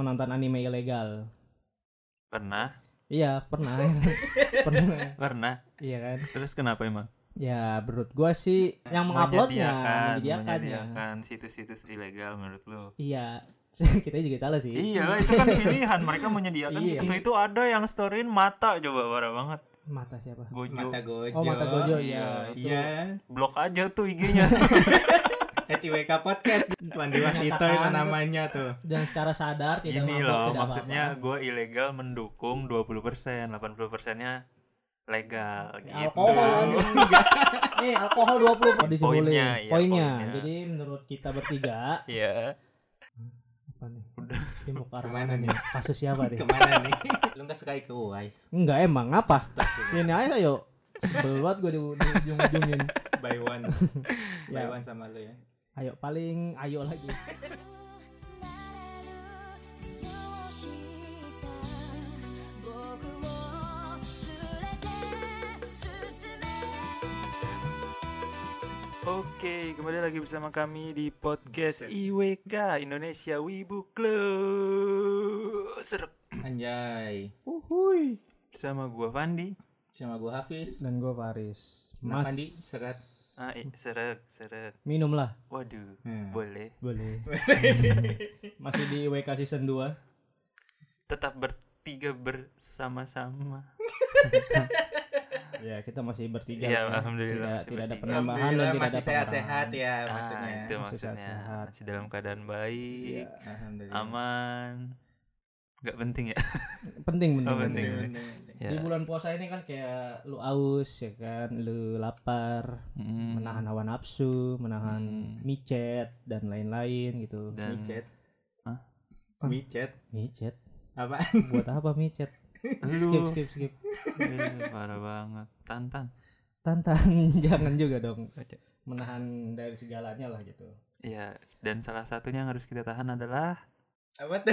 menonton anime ilegal? Pernah. Iya, pernah. Pernah. Iya kan? Terus kenapa emang? Ya, menurut gua sih yang menguploadnya menyediakan situs-situs ilegal menurut lu. Iya. Kita juga salah sih. Iyalah, itu kan pilihan. Mereka menyediakan iya. Itu ada yang storyin mata, coba parah banget. Mata siapa? Gojo. Mata Gojo. Iya. Iya. Blok aja tuh IG-nya. ETWK Podcast. Pandu Wasito itu namanya tuh. Dan secara sadar tidak mampu. Ini loh, maksudnya gue ilegal mendukung 20%, 80%-nya legal gitu. Alkohol. Nih, alkohol 20% poinnya. Jadi menurut kita bertiga, iya. Kemana nih? Kasus siapa nih? Kemana nih? Lu gak suka iQiyi? Enggak, emang apa? Sini aja yuk. Sebel banget gue diujung-ujungin. By one sama lu ya. Ayo, paling ayo lagi. Oke, kembali lagi bersama kami di podcast IWK Indonesia Wibu Klub. Serep. Anjay. Uhuy. Sama gua Vandi, sama gua Hafiz, dan gua Faris. Mas Vandi, seret. Seret. Minumlah. Waduh, Boleh. Masih di IWK season 2. Tetap bertiga bersama-sama. Ya, kita masih bertiga. Ya, alhamdulillah. Tidak ada penambahan dan tidak ada pengurangan. Masih sehat-sehat ya maksudnya. Itu maksudnya. Masih dalam keadaan baik. Ya, alhamdulillah. Aman. Enggak penting ya. Penting. Ya. Di bulan puasa ini kan kayak lu aus ya kan, lu lapar, menahan hawa nafsu, menahan micet dan lain-lain gitu. Dan... Micet. Apaan? Buat apa micet? Skip. Parah banget. Tantan. Jangan juga dong. Menahan dari segalanya lah gitu. Iya. Dan salah satunya yang harus kita tahan adalah apa tuh?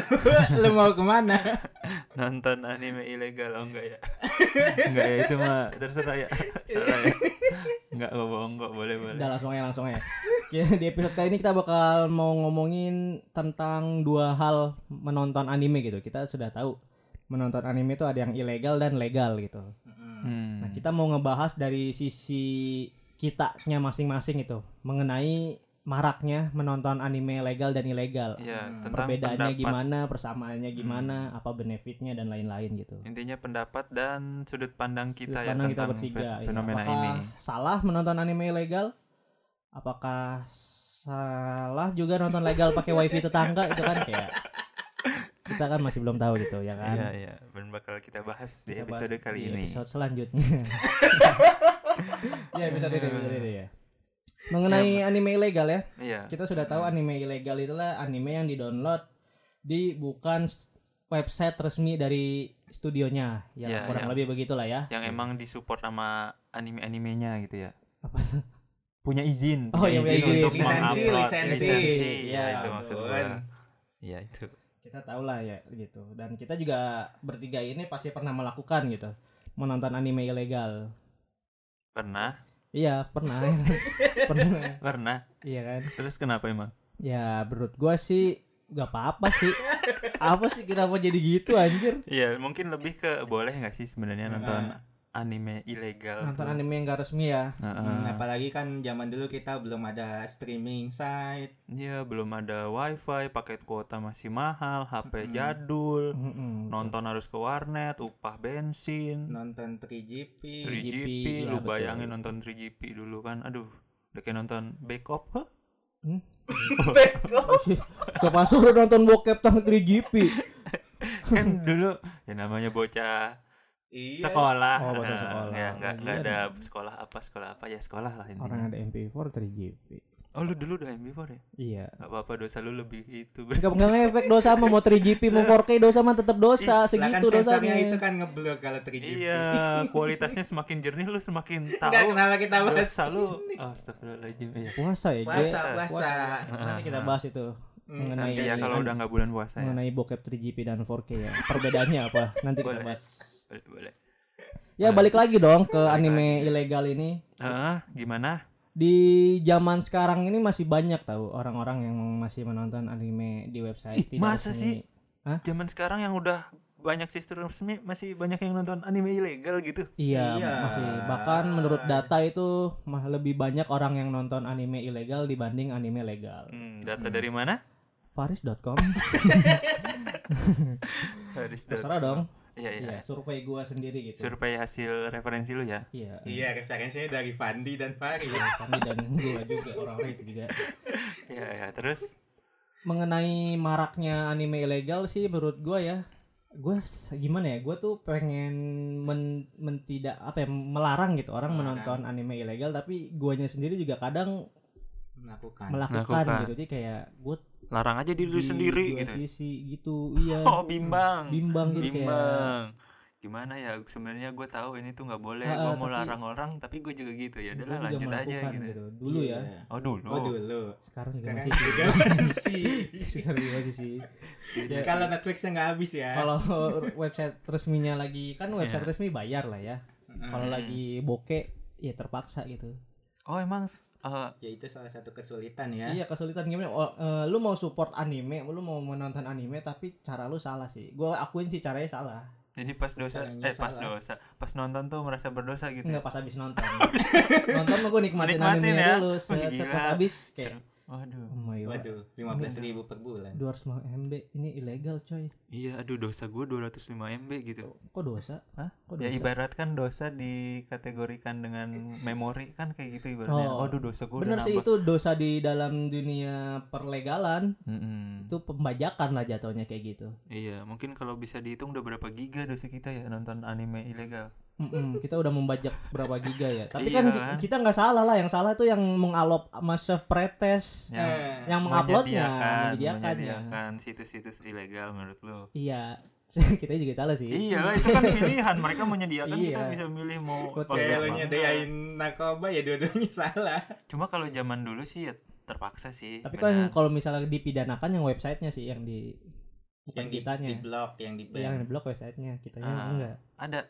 Lu mau kemana? Nonton anime ilegal. Oh enggak ya? Enggak ya, itu mah terserah ya. Salah ya. Enggak, gue bohong kok. Boleh. Udah langsung aja. Di episode kali ini kita bakal mau ngomongin tentang dua hal menonton anime gitu. Kita sudah tahu menonton anime itu ada yang ilegal dan legal gitu. Nah, kita mau ngebahas dari sisi kitanya masing-masing itu mengenai maraknya menonton anime legal dan ilegal. Ya, perbedaannya pendapat, gimana, persamaannya gimana, apa benefitnya dan lain-lain gitu. Intinya pendapat dan sudut pandang kita yang tentang fenomena ini. Salah menonton anime ilegal? Apakah salah juga nonton legal pakai wifi tetangga itu kan kayak kita kan masih belum tahu gitu ya kan. Iya, dan bakal kita bahas di episode kali ini. Episode selanjutnya. Ya, episode ini ya. Mengenai anime ilegal ya. Iya. Kita sudah tahu anime ilegal itulah anime yang di-download di bukan website resmi dari studionya. Ya, kurang lebih begitulah ya. Yang emang disupport sama anime-animenya gitu ya. Apa? Punya izin untuk mengupload lisensi. Ya, itu maksudnya. Ya, itu. Kita tahu lah ya gitu, dan kita juga bertiga ini pasti pernah melakukan gitu, menonton anime ilegal. Pernah. Iya kan. Terus kenapa emang? Ya menurut gue sih gak apa-apa sih. Apa sih kenapa jadi gitu anjir? Iya, mungkin lebih ke boleh gak sih sebenarnya nonton anime ilegal, nonton anime yang gak resmi ya. Apalagi kan zaman dulu kita belum ada streaming site. Iya, belum ada wifi, paket kuota masih mahal, HP jadul, nonton harus ke warnet, upah bensin, nonton 3GP ya, lu bayangin betul. Nonton 3GP dulu kan, aduh udah kayak nonton backup huh? Backup? Siapa suruh nonton bokep tanpa 3GP? Kan dulu ya namanya bocah. Iya. Sekolah. Ya, enggak ada sekolah lah intinya. Orang ada MP4 3GP. Oh, lu dulu udah MP4 ya? Iya. Enggak apa-apa, dosa lu lebih itu. Enggak ngefek dosa sama mau 3GP mau 4K dosa mah tetap dosa, segitu dosanya. Sensornya itu kan ngeblur kalau 3GP. Iya, kualitasnya semakin jernih lu semakin tahu. Enggak kenal kita bahas. Dosa lu. Astagfirullahaladzim. Iya. Puasa. Nanti kita bahas itu. Mengenai nanti ya kalau udah enggak bulan puasa ya. Mengenai bokep 3GP dan 4K ya. Perbedaannya apa? Nanti kita bahas. Boleh. Ya balik lagi dong ke anime ilegal ini. Gimana? Di zaman sekarang ini masih banyak tahu orang-orang yang masih menonton anime di website. Masa sih? Hah? Zaman sekarang yang udah banyak sister resmi masih banyak yang nonton anime ilegal gitu. Iya, iya, masih. Bahkan menurut data itu lebih banyak orang yang nonton anime ilegal dibanding anime legal. Data dari mana? Faris.com. Terserah dong. Iya, iya. Ya, survei gua sendiri gitu. Survei hasil referensi lu ya? Iya. Iya, referensinya dari Vandi dan Faris. Vandi dan gua juga, orang-orang itu juga. Iya, iya. Terus mengenai maraknya anime ilegal sih menurut gua ya, gue gimana ya, gue tuh pengen tidak apa ya, melarang gitu orang menonton anime ilegal, tapi guanya sendiri juga kadang melakukan gitu. Jadi kayak gue larang aja diri sendiri gitu. Sisi gitu, iya. Oh, bimbang gitu, bimbang. Kayak gimana ya, sebenarnya gue tahu ini tuh nggak boleh, gue mau larang orang, tapi gue juga gitu ya, udahlah lanjut aja gitu. Dulu ya. Dulu. Sekarang juga masih. Sekarang juga masih. Kalau Netflixnya nggak habis ya. Kalau website resminya lagi kan website resmi bayar lah ya. Kalau lagi bokeh ya terpaksa gitu. Oh emang. Ya itu salah satu kesulitan ya. Iya, kesulitan gimana? Lu mau support anime, lu mau menonton anime, tapi cara lu salah sih. Gue akuin sih caranya salah. Jadi pas dosa, pas nonton tuh merasa berdosa gitu. Enggak, pas habis nonton. Nonton mah gue nikmatin anime ya? Dulu, setelah habis kayak Waduh, 15.000 per bulan. 200 MB, ini ilegal coy. Iya, aduh dosa gue 205 MB gitu. Kok dosa? Hah? Kok dosa? Ya ibaratkan dosa dikategorikan dengan memori kan kayak gitu ibaratnya. Aduh dosa gue udah nambah. Bener sih, itu dosa di dalam dunia perlegalan. Itu pembajakan lah jatuhnya kayak gitu. Iya, mungkin kalau bisa dihitung udah berapa giga dosa kita ya nonton anime ilegal. Kita udah membajak berapa giga ya. Tapi iya, kan kita nggak salah lah, yang salah itu yang mengalop masa pretes, yang menguploadnya, menyediakan situs-situs ilegal menurut lo. Iya. Kita juga salah sih. Iya lah, itu kan pilihan. Mereka menyediakan, kita bisa milih mau. Kalau nyediain narkoba ya dua-duanya salah. Cuma kalau zaman dulu sih ya terpaksa sih. Tapi kan kalau misalnya dipidanakan yang websitenya sih, yang di blok websitenya, kitanya enggak. Ada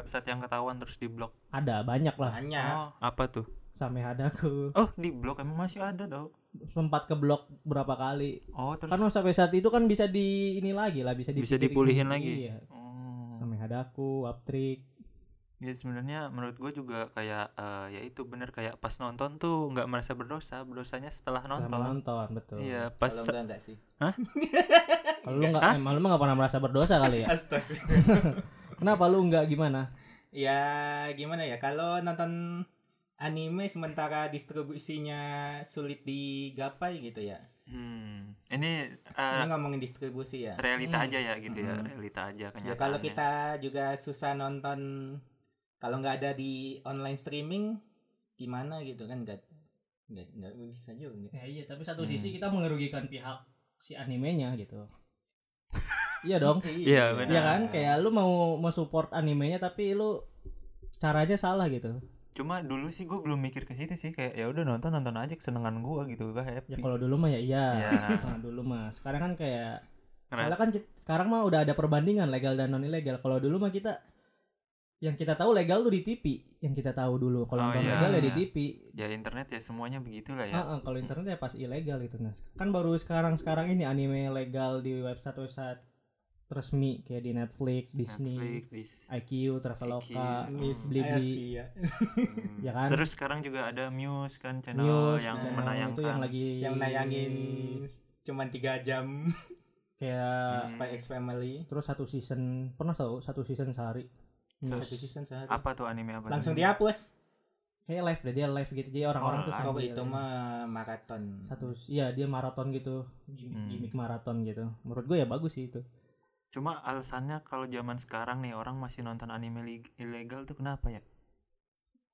website yang ketahuan terus di blok? Ada banyak lah. Oh, apa tuh? Samehadaku. Oh, di blok emang masih ada tau? Sempat ke blok berapa kali? Oh, terus kan sampai saat itu kan bisa di ini lagi lah, bisa dipulihin lagi. Iya. Samehadaku, uptrik. Ya sebenarnya menurut gue juga kayak ya itu benar, kayak pas nonton tuh nggak merasa berdosanya setelah nonton betul. Iya pas. Kalau enggak sih. Hah? Kalau lu nggak, emang lu nggak pernah merasa berdosa kali ya. Astaga. Kenapa lu nggak gimana? Ya gimana ya, kalau nonton anime sementara distribusinya sulit digapai gitu ya. Ini ngomongin distribusi ya. Realita aja ya gitu ya, realita aja kenyataannya. Ya, kalau kita juga susah nonton kalau nggak ada di online streaming, gimana gitu kan, nggak bisa juga. Ya iya, tapi satu sisi kita mengerugikan pihak si animenya gitu. Iya dong. Iya benar. Iya kan, kayak lu mau support animenya tapi lu caranya salah gitu. Cuma dulu sih gue belum mikir ke situ sih, kayak ya udah nonton aja kesenangan gue gitu, gue happy. Ya kalau dulu mah iya. Nah, dulu mah. Sekarang kan kayak sekarang mah udah ada perbandingan legal dan non ilegal. Kalau dulu mah kita yang kita tahu legal tuh di TV, yang kita tahu dulu. Kalau nonton legal ya di TV. Ya internet ya semuanya begitulah ya. Kalau internet ya pas ilegal gitu. Nah, kan baru sekarang ini anime legal di website resmi kayak di Netflix, Disney, iQiyi, Traveloka, Muse Bilibili, ya kan. Terus sekarang juga ada Muse kan, channel yang menayangkan itu yang nayangin cuma 3 jam kayak Spy X Family. Terus satu season sehari. Apa tuh anime apa? Langsung dihapus. Kayak live deh, dia live gitu. Jadi orang-orang tuh suka itu mah maraton. Dia maraton gitu. Gimik maraton gitu. Menurut gue ya bagus sih itu. Cuma alasannya kalau zaman sekarang nih orang masih nonton anime ilegal tuh kenapa ya?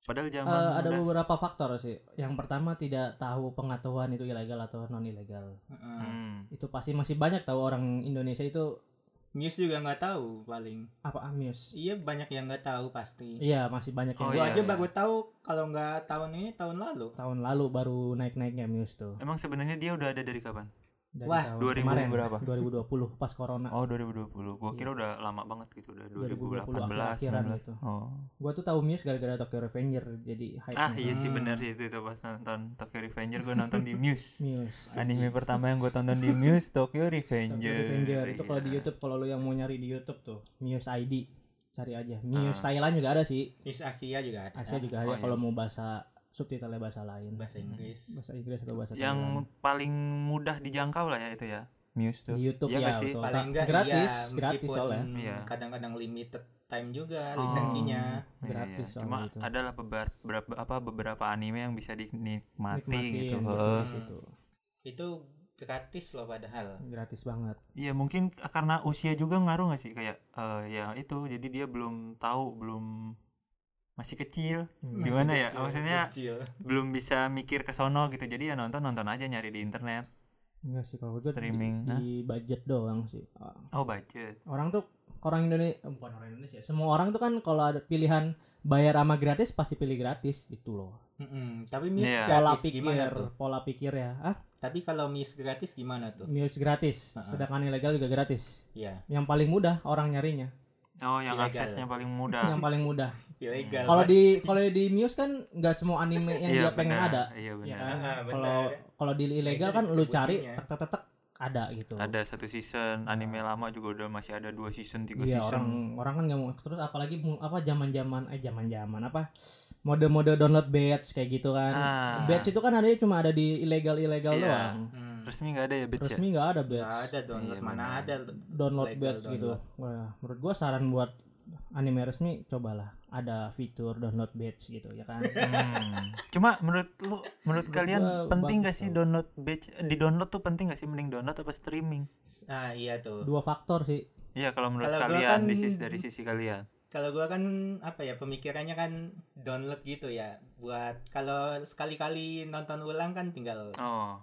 Padahal zaman ada beberapa faktor sih. Yang pertama tidak tahu pengetahuan itu ilegal atau non ilegal. Itu pasti masih banyak tahu orang Indonesia itu. Muse juga nggak tahu paling. Apa Muse? Iya banyak yang nggak tahu pasti. Iya masih banyak yang. Baru tahu kalau nggak tahun ini tahun lalu. Tahun lalu baru naik-naiknya Muse tuh. Emang sebenarnya dia udah ada dari kapan? Dari Wah, 2000 berapa? 2020 pas corona. Oh, 2020. Gua kira udah lama banget gitu, udah 2018 gitu. Oh. Gua tuh tahu Muse gara-gara Tokyo Revenger jadi hype. Ah, iya sih benar sih itu pas nonton Tokyo Revenger gua nonton di Muse. Muse. Anime pertama yang gua tonton di Muse Tokyo Revenger. Tokyo Revenger itu kalau di YouTube, kalau lu yang mau nyari di YouTube tuh Muse ID. Cari aja. Muse Thailand juga ada sih. Muse Asia juga ada. Asia juga ada kalau mau bahasa subtitlenya bahasa lain, bahasa Inggris, atau bahasa yang Thailand. Paling mudah dijangkau lah ya itu ya Muse tuh di YouTube ya, ya paling enggak gratis ya, gratis soalnya kadang-kadang limited time juga lisensinya gratis iya. Cuma gitu. Adalah beberapa anime yang bisa dinikmati gitu itu gratis loh padahal gratis banget iya mungkin karena usia juga ngaruh nggak sih kayak ya itu jadi dia belum tahu masih kecil gimana ya maksudnya belum bisa mikir ke sono gitu jadi ya nonton aja nyari di internet enggak sih kalau gue streaming di budget doang sih budget orang Indonesia bukan orang Indonesia semua orang tuh kan kalau ada pilihan bayar sama gratis pasti pilih gratis itu loh tapi Muse pola pikir ya tapi kalau Muse gratis gimana tuh Muse gratis sedangkan ilegal juga gratis yang paling mudah orang nyarinya yang ilegal. Aksesnya paling mudah kalau di Muse kan nggak semua anime yang dia pengen ada kalau di ilegal kan lu cari tek ada gitu ada satu season anime lama juga udah masih ada 2 season 3 season orang kan nggak mau terus apalagi zaman mode download batch kayak gitu kan batch itu kan adanya cuma ada di ilegal doang resmi nggak ada ya batch resmi nggak ada batch nggak ada download mana ada download batch gitu wah menurut gua saran buat anime resmi cobalah ada fitur download batch gitu ya kan cuma menurut kalian penting nggak sih download batch di download tuh penting nggak sih mending download apa streaming iya tuh 2 faktor sih iya kalau menurut kalian dari sisi kalian kalau gua kan pemikirannya kan download gitu ya buat kalau sekali-kali nonton ulang kan tinggal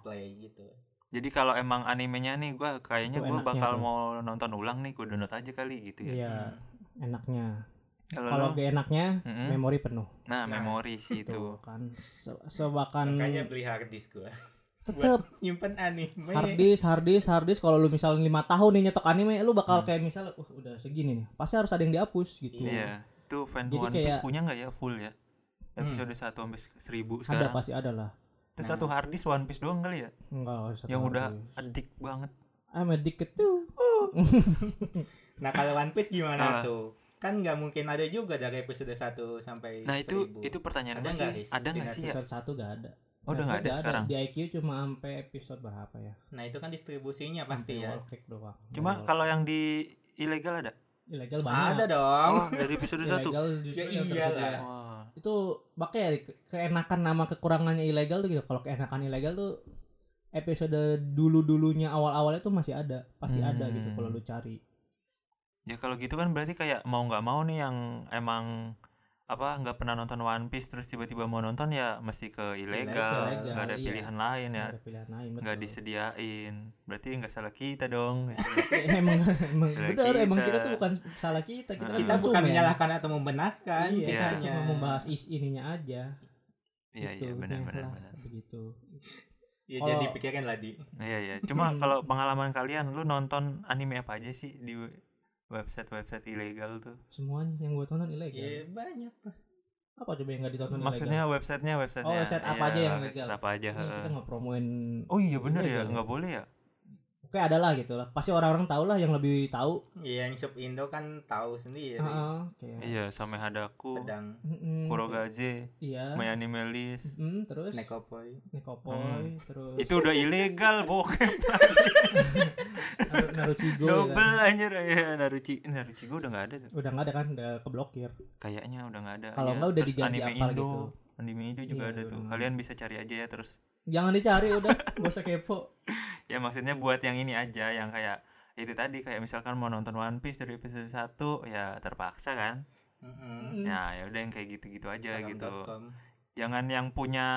play gitu. Jadi kalau emang animenya nih gua bakal mau nonton ulang nih gua download aja kali gitu ya. Iya. Enaknya. Kalau gak enaknya memori penuh. Nah, memori sih itu. Kan makanya beli hard disk gua. Tetep nyimpen anime harddisk kalau lu misalnya 5 tahun nih nyetok anime lu bakal kayak misalnya udah segini nih pasti harus ada yang dihapus gitu itu fan One Piece punya gak ya full ya episode 1 sampai 1000 sekarang ada pasti ada lah terus satu harddisk One Piece doang kali ya enggak yang udah addict banget addict tuh nah kalau One Piece gimana tuh kan nggak mungkin ada juga dari episode 1 sampai 1000 nah itu pertanyaan gue sih ada nggak sih ya episode 1 nggak ada udah nggak ada sekarang di IQ cuma sampai episode berapa ya nah itu kan distribusinya pasti cuma kalau yang di ilegal ada ilegal banyak ada dong dari episode 1 iyalah itu makanya keenakan nama kekurangannya ilegal tuh gitu kalau keenakan ilegal tuh episode dulunya awal-awalnya tuh masih ada pasti ada gitu kalau lu cari ya kalau gitu kan berarti kayak mau nggak mau nih yang emang nggak pernah nonton One Piece terus tiba-tiba mau nonton ya mesti ke ilegal nggak ada pilihan lain ya nggak disediain berarti nggak salah kita dong emang benar emang kita tuh bukan salah kita bukan menyalahkan atau membenarkan kita cuma membahas ininya aja iya benar begitu ya jadi pikirkan lagi iya cuma kalau pengalaman kalian lu nonton anime apa aja sih di website ilegal tuh semuanya yang gue tonton ilegal ya banyak apa coba yang nggak ditonton maksudnya ilegal? websitenya website apa aja yang ilegal apa aja kita nggak promoin benar ya nggak boleh ya oke ada lah gitu lah pasti orang-orang tahu lah yang lebih tahu yang sub Indo kan tahu sendiri Samehadaku Kurokaze Mayanimelis terus Nekopoi terus itu udah ilegal bokep Naruchigo double anjir ya Naruchigo udah enggak ada. Udah enggak ada kan udah keblokir. Kayaknya udah enggak ada. Kalau enggak udah diganti apa gitu. Anime Indo juga ada tuh. Kalian bisa cari aja ya terus. Jangan dicari udah, enggak usah kepo. Ya maksudnya buat yang ini aja yang kayak itu tadi kayak misalkan mau nonton One Piece dari episode 1 ya terpaksa kan. Nah, ya udah yang kayak gitu-gitu aja gitu. Jangan yang punya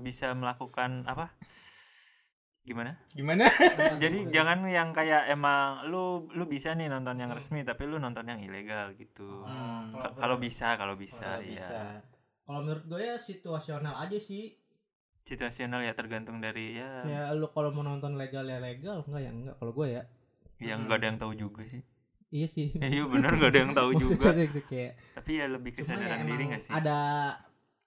bisa melakukan Gimana? Jadi jangan yang kayak emang lu bisa nih nonton yang resmi tapi lu nonton yang ilegal gitu. Kalau bisa. Kalau menurut gue ya situasional aja sih. situasional ya, tergantung dari ya. Ya lu kalau mau nonton legal ya legal, enggak ya enggak kalau gue ya. Ya enggak ada yang tahu juga sih. Iya sih. Iya benar enggak ada yang tahu juga. Tapi ya lebih kesadaran ya, diri enggak sih? Ada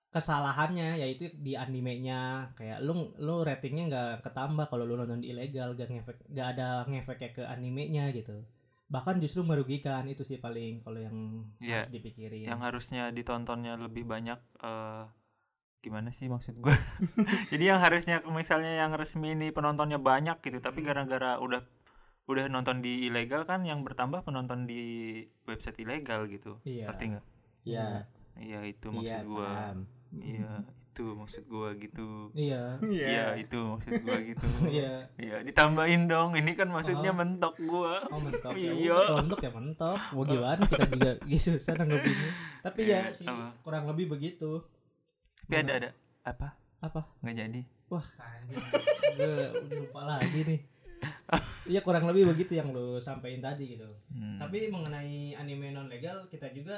kesalahannya yaitu di animenya, kayak lu ratingnya enggak ketambah kalau lu nonton di ilegal, enggak ada ngefeknya ke animenya gitu. Bahkan justru merugikan, itu sih paling kalau yang ya, harus dipikirin. Yang harusnya ditontonnya lebih banyak gimana sih maksud gue? Jadi yang harusnya misalnya yang resmi ini penontonnya banyak gitu, tapi gara-gara udah nonton di ilegal kan yang bertambah penonton di website ilegal gitu. Iya. Ngerti enggak? Iya. Iya itu maksud gue. Iya, itu maksud gue gitu. Iya. Iya, itu maksud gue gitu. Iya. Iya, ditambahin dong. Ini kan maksudnya mentok gue. Oh, mentok. Iya. Mentok ya mentok. Mau gimana kita juga susah nanggepinnya. Tapi ya sih kurang lebih begitu. Tapi ada apa nggak jadi wah lupa lagi nih. Iya kurang lebih begitu yang lu sampein tadi gitu. Tapi mengenai anime non legal kita juga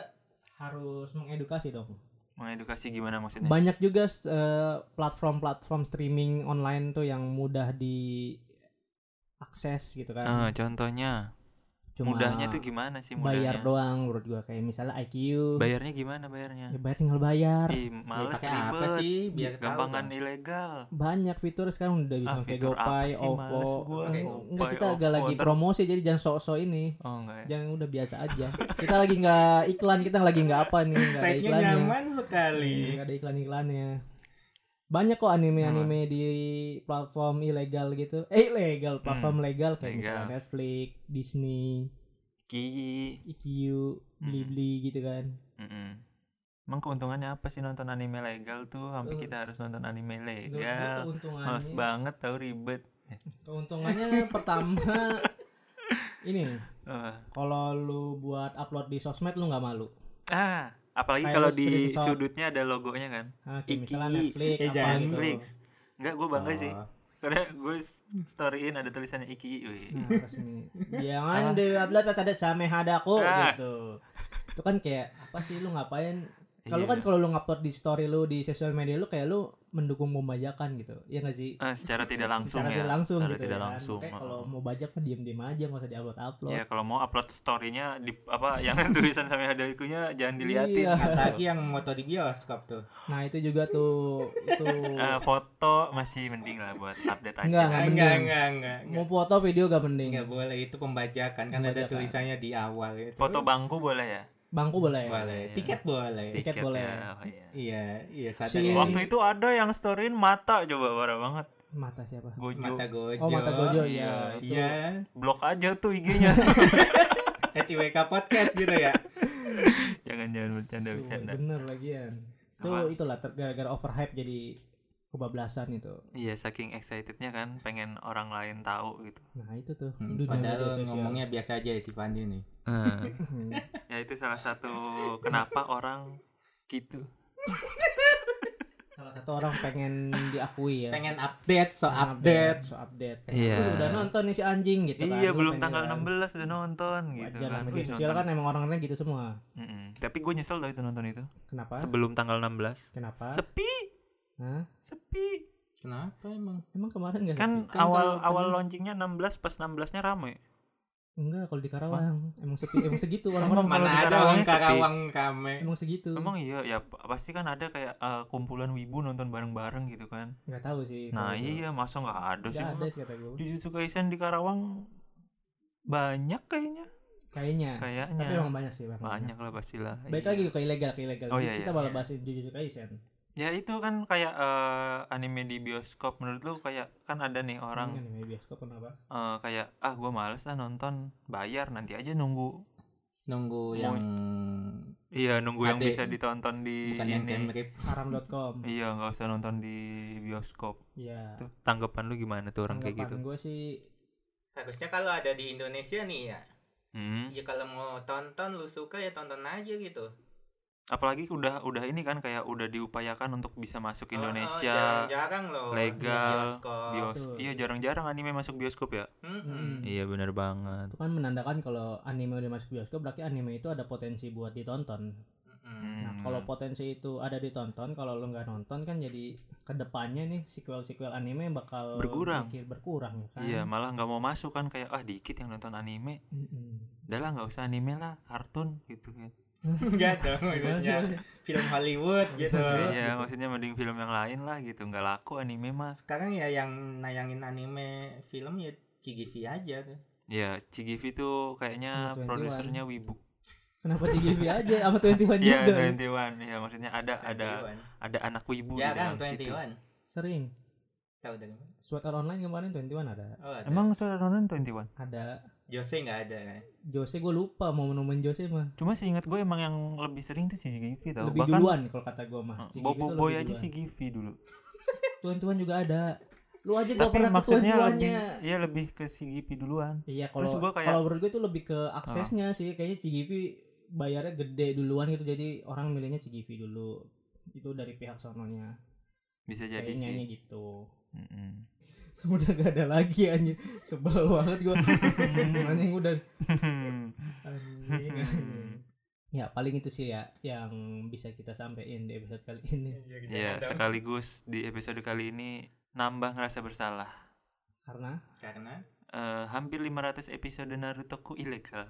harus mengedukasi dong. Mengedukasi gimana maksudnya? Banyak juga platform-platform streaming online tuh yang mudah diakses gitu kan. Contohnya mudahnya tuh gimana sih mudahnya? Bayar doang menurut gua, kayak misalnya IQiyi. Bayarnya gimana bayarnya? Ya bayar tinggal bayar. Ih, males ribet. Apa sih? Biar gampangan ilegal. Banyak fitur sekarang udah bisa pakai GoPay, OVO. Enggak kita agak lagi promosi jadi jangan sok-sok ini. Oh, enggak ya. Jangan udah biasa aja. Kita lagi enggak iklan, kita lagi enggak apa nih, enggak ada iklannya. Site-nya nyaman sekali. Enggak ada iklan-iklannya. Banyak kok anime-anime di platform ilegal gitu. Ilegal, platform legal kayak misalnya Netflix, Disney, iQiyi, Bilibili gitu kan. Emang keuntungannya apa sih nonton anime legal tuh? Sampai kita harus nonton anime legal. Males banget tau, ribet. Keuntungannya pertama ini. Kalau lu buat upload di sosmed lu enggak malu. Apalagi kalau di sudutnya ada logonya kan. IQiyi Netflix. Enggak, gue bangga sih. Karena gue storyin ada tulisannya IQiyi. Jangan di-upload pas ada Samehadaku gitu. Itu kan kayak apa sih lu ngapain? Kalau kan kalau lu upload di story lu di sosial media lu kayak lu mendukung pembajakan gitu. Iya enggak sih? Secara tidak langsung ya. Secara gitu tidak langsung. Kayak kalau mau bajak mah diam-diam aja, enggak usah di-upload. Iya, kalau mau upload story-nya di apa yang tulisan sampai hadikunya jangan dilihatin. Iya, apalagi yang foto di bioskop tuh. Nah, itu juga tuh itu foto masih mending lah buat update aja. Enggak. Mau foto video enggak mending. Enggak boleh, itu pembajakan kan ada tulisannya di awal gitu. Foto bangku boleh ya? Bangku boleh ya? Boleh. Tiket boleh. Tiket boleh. Ya, iya sadar. Waktu itu ada yang storyin mata coba parah banget. Mata siapa? Gojo. Mata Gojo. Iya. Blok aja tuh IG-nya. ETWK Podcast gitu ya. Jangan bercanda. Bener lagian. Tuh itulah gara-gara overhype jadi kebablasan itu. Iya, saking excitednya kan pengen orang lain tahu gitu. Nah, itu tuh. Padahal ngomongnya biasa aja si Vandi nih. Ya itu salah satu kenapa orang gitu. Salah satu orang pengen diakui ya. Pengen update, so update. Iya. Udah nonton nih si anjing gitu kan. Iya, belum tanggal 16 udah nonton gitu kan. Media sosial kan emang orang-orangnya gitu semua. Tapi gue nyesel loh itu nonton itu. Kenapa? Sebelum tanggal 16. Kenapa? Sepi. Sepi. Kenapa emang? Emang kemarin enggak kan sepi. Kan awal launchingnya 16, pas 16-nya ramai. Enggak, kalau di Karawang emang sepi, emang segitu orang-orang. Mana ada orang Karawang kame. Emang segitu. Emang iya, ya pasti kan ada kayak kumpulan wibu nonton bareng-bareng gitu kan. Enggak tahu sih. Nah, iya, masa enggak ada sih. Enggak ada sih kata gue. Jujutsu Kaisen di Karawang banyak kayaknya. Tapi emang banyak sih, Banyak lah pastilah. Baik lagi ke ilegal. Oh, iya, kita malah bahas Jujutsu Kaisen. Ya itu kan kayak anime di bioskop. Menurut lu kayak kan ada nih orang anime bioskop kenapa? Kayak gue males lah nonton, bayar nanti aja nunggu yang nunggu yang bisa ditonton di ini haram.com. Iya, enggak usah nonton di bioskop. Iya. Tuh tanggapan lu gimana tuh orang kayak gitu? Tanggapan gue sih harusnya kalau ada di Indonesia nih ya. Ya kalau mau tonton lu suka ya tonton aja gitu. Apalagi udah ini kan kayak udah diupayakan untuk bisa masuk Indonesia. Jarang-jarang loh. Legal. Bioskop. Iya, jarang-jarang anime masuk bioskop ya. Iya, benar banget. Itu kan menandakan kalau anime udah masuk bioskop berarti anime itu ada potensi buat ditonton. Nah, kalau potensi itu ada ditonton, kalau lu nggak nonton kan jadi kedepannya nih sequel-sequel anime bakal berkurang kan? Iya, malah nggak mau masuk kan, kayak dikit yang nonton anime, udah lah nggak usah anime lah, kartun gitu kan? Enggak dong, maksudnya film Hollywood gitu. Iya, maksudnya mending film yang lain lah gitu, nggak laku anime mas. Sekarang ya yang nayangin anime film ya CGV aja tuh. Iya, CGV tuh kayaknya produsernya wibu. Kenapa CGV aja sama 21 juga? Iya, 21. Ya, maksudnya ada anak wibu di dalam situ. Iya kan, 21. Sering. Tahu dari mana? Suara online kemarin 21 ada. Oh, ada. Emang suara online 21? Ada. Jose enggak ada kan? Jose gue lupa mau nemuin Jose mah. Cuma seingat gue emang yang lebih sering tuh CGV tahu. Lebih bahkan duluan kalau kata gue mah. Boboiboy aja CGV dulu. 21 juga ada. Lu aja gak pernah maksudnya lebih ke CGV duluan. Iya, kalau menurut gue itu lebih ke aksesnya sih. Kayaknya CGV bayarnya gede duluan gitu, jadi orang milihnya CGV dulu itu dari pihak sononya, bisa jadi sih kayaknya gitu. Udah gak ada lagi anjir, sebel banget gue. Anjing udah ya paling itu sih ya yang bisa kita sampein di episode kali ini ya. Sekaligus di episode kali ini nambah ngerasa bersalah karena hampir 500 episode Naruto-ku ilegal.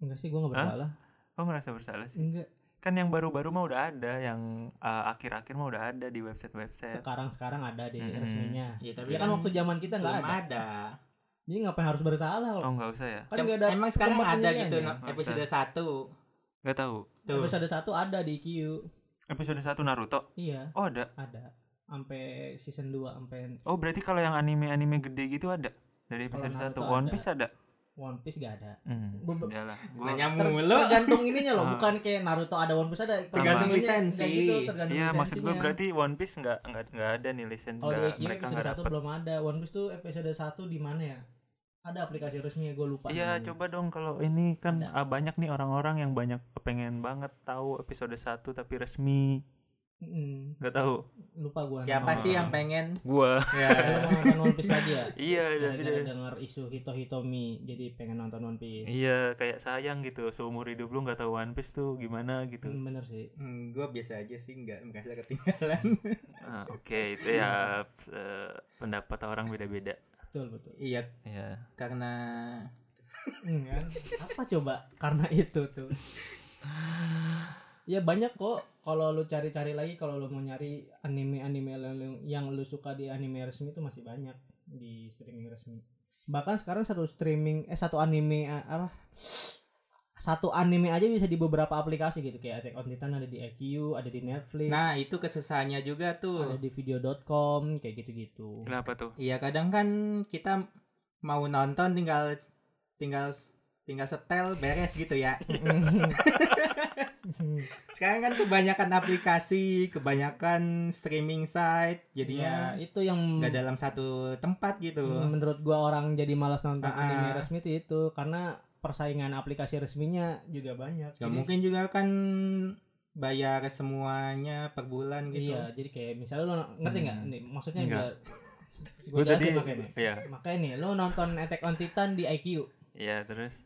Enggak sih, gue gak bersalah. Kok ngerasa bersalah sih? Enggak. Kan yang baru-baru mah udah ada, yang akhir-akhir mah udah ada di website-website. Sekarang ada di resminya. Ya, tapi kan waktu zaman kita gak ada. Jadi ngapain harus bersalah? Oh gak usah ya? Kan gak ada. Emang sekarang ada gitu ya? Episode 1. Gak tahu. Tuh. Episode 1 ada di IQiyi. Episode 1 Naruto? Iya. Oh ada? Ada. Sampai season 2. Oh berarti kalau yang anime-anime gede gitu ada? Dari episode 1. One Piece ada? One Piece gak ada. Nanya mulu. Tergantung ininya loh, bukan kayak Naruto ada, One Piece ada. Tergantung lisensi. Gitu, iya, maksud gue berarti One Piece nggak ada nih lisensi. Oh, mereka nggak dapat. Belum ada. One Piece tuh episode 1 di mana ya? Ada aplikasi resminya, gue lupa. Iya, coba dong kalau ini kan ada. Banyak nih orang-orang yang banyak pengen banget tahu episode 1 tapi resmi. Nggak tahu. Lupa gue. Siapa sih yang pengen? Gue. Ya, lu mau nonton One Piece lagi ya? Iya. Gara-gara dengar isu Hitomi, jadi pengen nonton One Piece. Iya, kayak sayang gitu. Seumur hidup lu nggak tahu One Piece tuh gimana gitu. Bener sih. Gue biasa aja sih, nggak merasa ketinggalan. Oke, itu ya pendapat orang beda-beda. Betul. Iya. Karena apa coba? Karena itu tuh. Ya banyak kok kalau lu cari-cari lagi, kalau lu mau nyari anime-anime yang lu suka di anime resmi itu masih banyak di streaming resmi. Bahkan sekarang satu anime aja bisa di beberapa aplikasi gitu, kayak Attack on Titan ada di IQiyi, ada di Netflix. Nah, itu kesusahannya juga tuh. Ada di video.com kayak gitu-gitu. Kenapa tuh? Iya, kadang kan kita mau nonton tinggal setel beres gitu ya. Sekarang kan kebanyakan aplikasi, kebanyakan streaming site, jadinya ya, itu yang nggak dalam satu tempat gitu. Menurut gua orang jadi malas nonton anime resmi itu karena persaingan aplikasi resminya juga banyak. Gak mungkin juga kan bayar semuanya per bulan gitu. Iya, jadi kayak misalnya lo ngerti nggak? Maksudnya gue tadi makanya nih lo nonton Attack on Titan di IQiyi. Iya, terus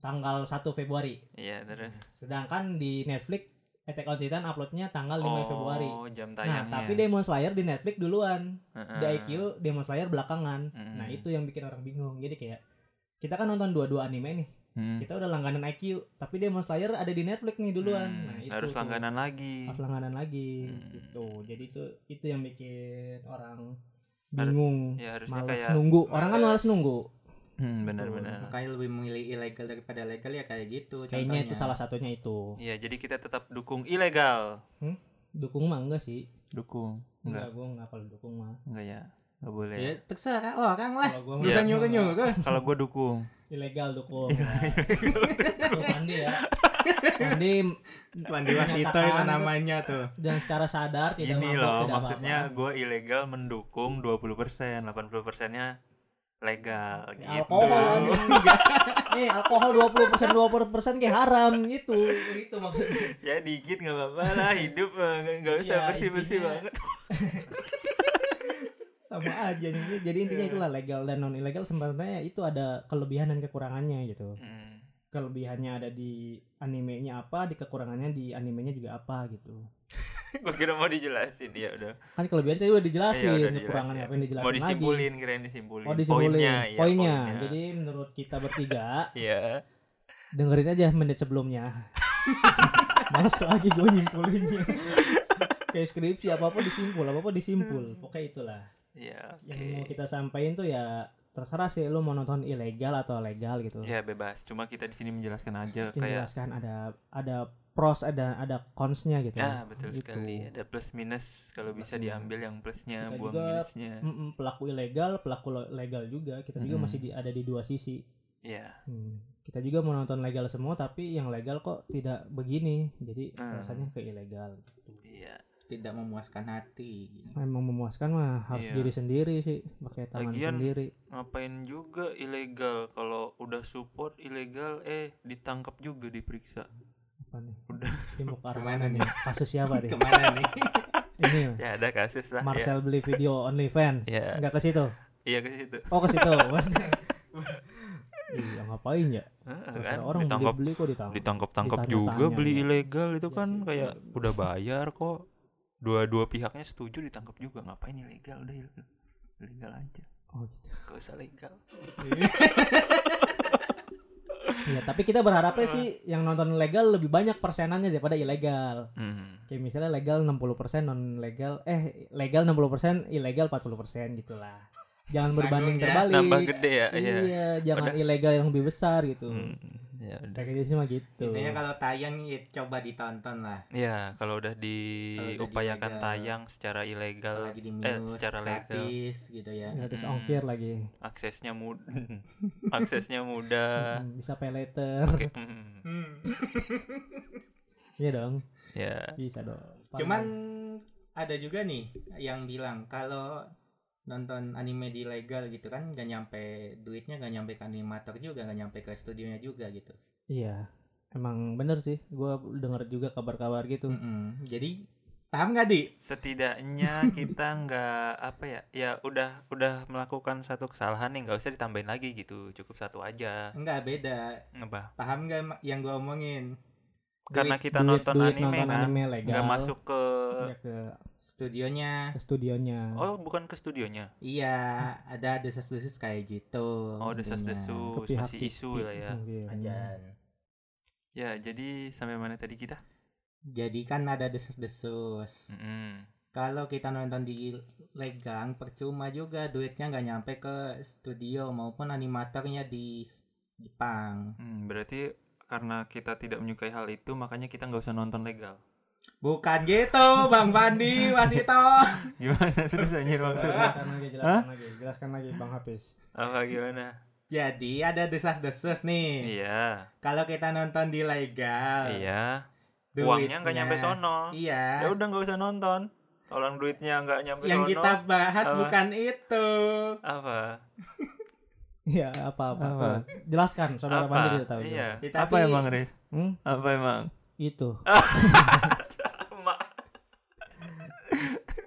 tanggal 1 Februari. Iya, terus. Sedangkan di Netflix Attack on Titan uploadnya tanggal 5 Februari. Oh, jam tayangnya. Nah, tapi Demon Slayer di Netflix duluan. Di IQiyi Demon Slayer belakangan. Nah, itu yang bikin orang bingung. Jadi kayak kita kan nonton dua-dua anime nih. Kita udah langganan IQiyi, tapi Demon Slayer ada di Netflix nih duluan. Nah, itu harus langganan lagi. Gitu. Jadi itu yang bikin orang bingung. Ya, harusnya nunggu. Orang kan malas nunggu. Benar-benar. Makanya lebih memilih ilegal daripada legal ya, kayak gitu. Kayaknya itu salah satunya itu. Iya, jadi kita tetap dukung ilegal. Dukung mah enggak sih? Dukung. Enggak, gua enggak kalau dukung mah. Enggak ya. Enggak boleh. Ya terserah orang lah. Bisa nyuruh-nyuruh. Kalau gua dukung. Ilegal dukung. Vandi ya. Pandu Wasito itu namanya tuh. Dan secara sadar tidak apa-apa. Ini loh, maksudnya gua ilegal mendukung 20%, 80%-nya legal gitu. Alkohol alkohol 20% kayak haram gitu maksudnya. Ya dikit enggak apa-apa lah, hidup enggak usah bersih-bersih banget. Sama aja nih. Jadi intinya itulah legal dan non ilegal, sebenarnya itu ada kelebihan dan kekurangannya gitu. kelebihannya ada di animenya apa, di kekurangannya di animenya juga apa gitu. Gue kira mau dijelasin, ya udah. Kan kelebihan tadi udah dijelasin, kekurangannya apa yang dijelasin lagi. Mau disimpulin, kirain disimpulin. Oh, disimpulin poinnya. Jadi menurut kita bertiga, yeah, dengerin aja menit sebelumnya. Males lagi gue nyimpulinnya. Kayak skripsi apa-apa disimpul, pokoknya itulah. Yeah, okay. Yang mau kita sampaikan tuh ya terserah sih lu mau nonton ilegal atau legal gitu. Ya bebas. Cuma kita di sini menjelaskan aja kayak menjelaskan ada pros, ada cons-nya gitu. Ya, betul gitu sekali. Ada plus minus, kalau bisa diambil yang plusnya, kita buang juga, minusnya. Pelaku ilegal, pelaku legal juga. Kita juga masih ada di dua sisi. Iya. Kita juga mau nonton legal semua tapi yang legal kok tidak begini. Jadi rasanya ke ilegal gitu. Iya. Tidak memuaskan hati. Memang memuaskan mah harus diri sendiri sih, pakai tangan sendiri. Ngapain juga ilegal kalau udah support ilegal ditangkap juga, diperiksa. Apa nih? Udah. Ini mau ke arah mana nih? Kasus siapa deh? Kemana nih? Ini. Ya ada kasus lah. Marcel beli video OnlyFans. Enggak ke situ. Iya ke situ. Oh ke situ. Iya ngapain ya? Kan orang beli kok ditangkap. Ditangkap juga beli ilegal itu kan kayak udah bayar kok. Dua pihaknya setuju ditangkap juga, ngapain ilegal, udah ilegal aja. Oh gitu. Gak usah legal. Ya tapi kita berharapnya sih yang nonton legal lebih banyak persenannya daripada ilegal. Kayak misalnya legal 60%, non legal legal 60%, ilegal 40% gitulah. Jangan berbanding terbalik. Nambah gede ya. Iya, jangan ilegal yang lebih besar gitu. Ya udah kayak cuma gitu. Intinya kalau tayang ya coba ditonton lah. Iya, kalau udah diupayakan tayang secara ilegal secara legal gitu ya. Gratis ongkir lagi. Aksesnya mudah. Aksesnya mudah. Bisa pay later. Okay. Iya dong. Iya. Bisa dong. Cuman ada juga nih yang bilang kalau nonton anime di legal gitu kan gak nyampe duitnya, gak nyampe ke animator juga, gak nyampe ke studionya juga gitu. Iya emang bener sih, gue denger juga kabar-kabar gitu. Jadi paham gak Di? Setidaknya kita gak apa ya, ya udah melakukan satu kesalahan nih, gak usah ditambahin lagi gitu, cukup satu aja. Enggak beda apa? Paham gak yang gue omongin? Karena kita nonton anime legal, gak masuk ke studionya. Oh, bukan ke studionya. Iya, ada desas-desus kayak gitu. Oh, desas-desus masih isu lah ya. Anjan. Ya, jadi sampai mana tadi kita? Jadi kan ada desas-desus. Kalau kita nonton di legang percuma juga, duitnya nggak nyampe ke studio maupun animatornya di Jepang. Berarti karena kita tidak menyukai hal itu, makanya kita nggak usah nonton legal. Bukan gitu, Bang Vandi Wasito. Gimana terus anjir maksudnya? Jelaskan lagi Bang Hafiz. Apa gimana? Jadi ada desas-desus nih. Iya. Kalau kita nonton di legal. Iya. Uangnya nggak nyampe sono. Iya. Ya udah nggak usah nonton. Orang duitnya nggak nyampe sono. Yang kita bahas bukan itu. Apa? Iya apa? Jelaskan saudara Vandi tidak tahu. Iya. Apa emang Riz? Apa emang? Itu.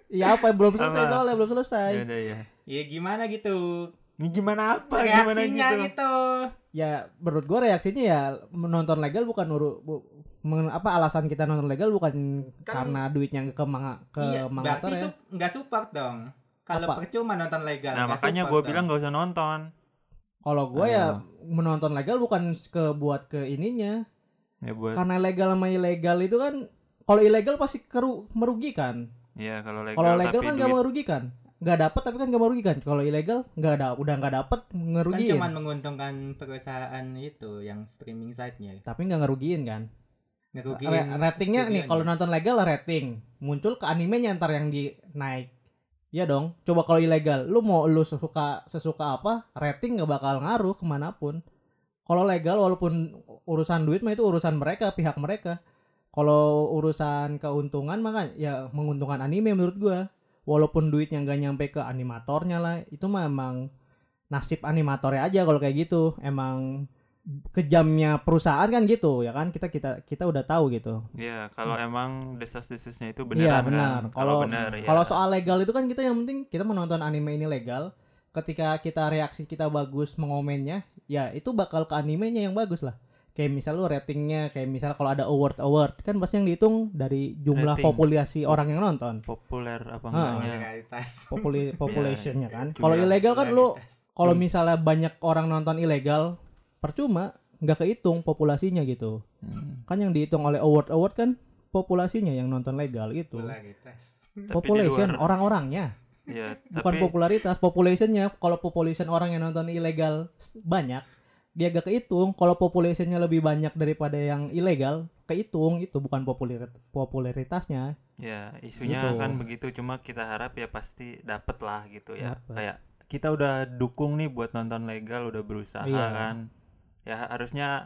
Ya apa belum selesai. Ya gimana gitu. Ini gimana apa reaksinya gimana gitu. Ya menurut gue reaksinya ya menonton legal bukan alasan kita nonton legal bukan kan, karena duitnya ke mangator ya. Berarti enggak support dong. Kalau percuma nonton legal. Nah makanya gue bilang enggak usah nonton. Kalau gue ya menonton legal bukan buat ke ininya. Ya, karena legal sama ilegal itu kan, kalau ilegal pasti merugikan. Iya, kalau legal kan nggak merugikan, nggak dapat tapi kan nggak merugikan. Kalau ilegal nggak ada, udah nggak dapat ngerugiin. Kan cuma menguntungkan perusahaan itu yang streaming site-nya. Tapi nggak ngerugiin kan? Ngerugiin. Ratingnya nih, kalau nonton legal rating muncul ke animenya ntar yang di naik. Iya dong. Coba kalau ilegal, lu sesuka apa? Rating nggak bakal ngaruh kemanapun. Kalau legal walaupun urusan duit mah itu urusan mereka, pihak mereka. Kalau urusan keuntungan maka ya menguntungkan anime menurut gua. Walaupun duitnya nggak nyampe ke animatornya lah, itu mah emang nasib animatornya aja kalau kayak gitu. Emang kejamnya perusahaan kan gitu ya kan, kita udah tahu gitu. Iya, kalau emang desas-desusnya itu beneran. Iya benar. Kan? Kalau soal legal itu kan kita yang penting kita menonton anime ini legal. Ketika kita reaksi kita bagus mengomennya, ya itu bakal ke animenya yang bagus lah. kayak misal lu ratingnya, kayak misal kalau ada award kan pasti yang dihitung dari jumlah rating, populasi orang yang nonton, populer apa enggaknya, populationnya kan. Kalau ilegal kan lu, kalau misalnya banyak orang nonton ilegal, percuma, nggak kehitung populasinya gitu. Kan yang dihitung oleh award kan populasinya yang nonton legal gitu. Population orang-orangnya. Ya, bukan tapi... popularitas, populationnya. Kalau population orang yang nonton ilegal banyak, dia gak kehitung. Kalau populationnya lebih banyak daripada yang ilegal, kehitung, itu bukan popularitasnya. Ya, isunya gitu kan begitu. Cuma kita harap ya pasti dapet lah gitu ya. Dapet. Kayak kita udah dukung nih buat nonton legal, udah berusaha iya kan. Ya harusnya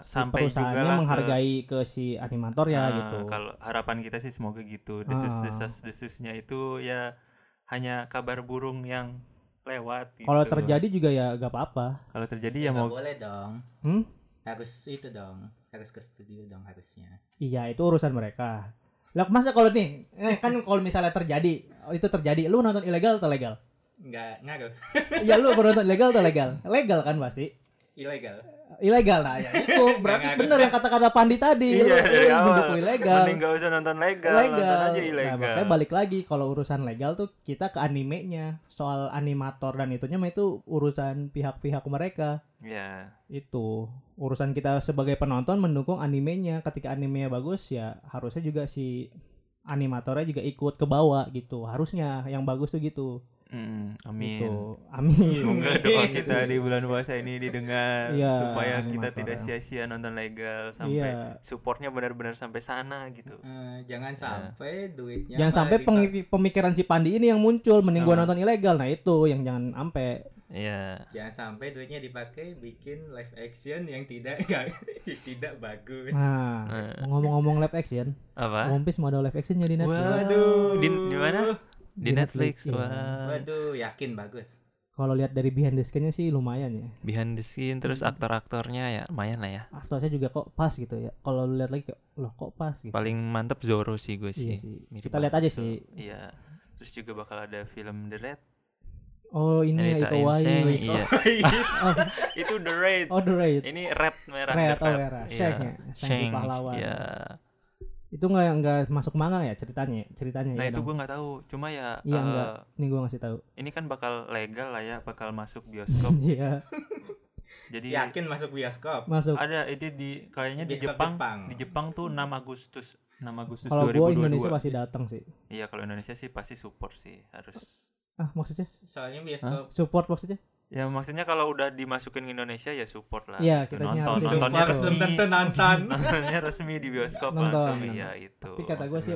si sampai juga lah menghargai ke si animator ya gitu. Kalau harapan kita sih semoga gitu. Desas-desasnya itu ya hanya kabar burung yang lewat gitu. Kalau terjadi juga ya gak apa-apa. Kalau terjadi ya mau boleh dong. Harus itu dong. Harus ke studio dong harusnya. Iya, itu urusan mereka. Lah masa kalau nih kan kalau misalnya terjadi, itu terjadi, lu nonton ilegal atau legal? Enggak ngaruh. Ya lu nonton ilegal atau legal? Legal kan pasti. Ilegal lah ya. Itu berarti bener yang kata-kata Pandi tadi. Iya, duduk ilegal. Mending gak usah nonton legal. Nonton aja ilegal. Nah, makanya balik lagi kalau urusan legal tuh kita ke animenya. Soal animator dan itunya mah itu urusan pihak-pihak mereka. Iya. Itu urusan kita sebagai penonton mendukung animenya. Ketika animenya bagus ya harusnya juga si animatornya juga ikut ke bawah gitu. Harusnya yang bagus tuh gitu. Amin. Gitu. Amin. Semoga doa kita di bulan puasa ini didengar supaya kita tidak sia-sia nonton legal sampai supportnya benar-benar sampai sana gitu. Jangan sampai duitnya. Jangan sampai pemikiran si Pandi ini yang muncul, mending gua nonton ilegal. Nah, itu yang jangan sampai. Iya. Jangan sampai duitnya dipakai bikin live action yang tidak bagus. Nah, ngomong-ngomong live action. Apa? One Piece mau ada live action jadi Netflix. Waduh. Di mana? Di Netflix, waduh, yakin bagus. Kalau lihat dari behind the scene-nya sih lumayan ya. Behind the scene terus aktor-aktornya ya lumayan lah ya. Aktornya juga kok pas gitu ya. Kalau lihat lagi kok pas gitu. Paling mantep Zoro sih gue sih. Iya sih. Kita lihat aja sih. Iya. Terus juga bakal ada film The Raid. Oh ini ya, iQiyi. Iya. Itu The Raid. Oh The Raid. Ini red merah. Red merah. Shang-nya. Shang pahlawan. Iya. Itu nggak masuk manga ya ceritanya. Nah ya itu gue nggak tahu, cuma ya iya nggak, ini gue ngasih tahu. Ini kan bakal legal lah ya, bakal masuk bioskop. Iya. Jadi yakin masuk bioskop. Masuk. Ada ide di kayaknya di Jepang. Di Jepang tuh 6 Agustus 2022. Kalau gue Indonesia pasti datang sih. Iya kalau Indonesia sih pasti support sih harus. Maksudnya? Soalnya bioskop. Support maksudnya? Ya maksudnya kalau udah dimasukin ke Indonesia ya support lah. Iya, gitu. Nontonnya resmi. Nontonnya resmi di bioskop langsung ya itu. Tapi kata gue sih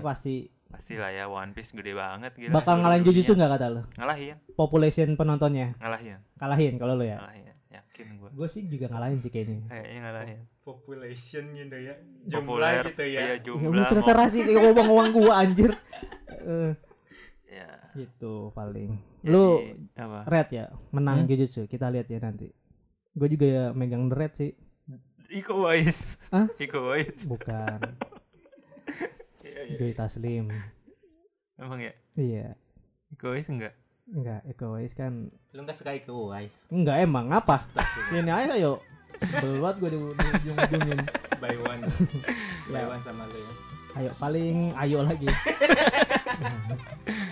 pasti lah ya One Piece gede banget gitu. Bakal ngalahin Jujutsu enggak kata lu? Ngalahin. Population penontonnya? Ngalahin kalau lu ya. Ngalahin. Yakin gue. Gue sih juga ngalahin sih kayaknya. Kayaknya ngalahin. Population gitu ya. Jumlah gitu ya. Iya, jumlah. Terus terasi kayak ngomong gue anjir. Ya. Gitu paling. Jadi, lu Red ya menang Jujutsu. Kita lihat ya nanti. Gue juga ya megang The Red sih. iQiyi. Bukan. Doi Taslim. Emang ya? Iya. iQiyi enggak, iQiyi kan. Lu enggak suka iQiyi? Enggak emang apa? Sini aja yuk. Belat gue di ujung-ujungin. By one sama lu ya. Ayo paling ayo lagi.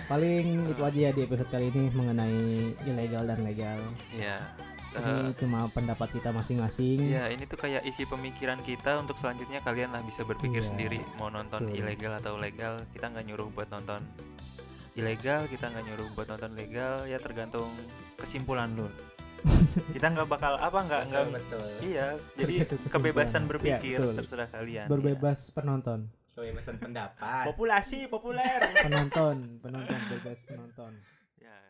Paling itu aja ya di episode kali ini mengenai ilegal dan legal. Iya. Ini cuma pendapat kita masing-masing. Iya, ini tuh kayak isi pemikiran kita untuk selanjutnya kalian lah bisa berpikir sendiri mau nonton ilegal atau legal. Kita nggak nyuruh buat nonton ilegal, kita nggak nyuruh buat nonton legal. Ya tergantung kesimpulan lu. Kita nggak bakal nggak betul. Iya, jadi kebebasan berpikir terserah kalian. Berbebas penonton. Kebebasan pendapat. Populasi populer. Penonton bebas penonton. Ya.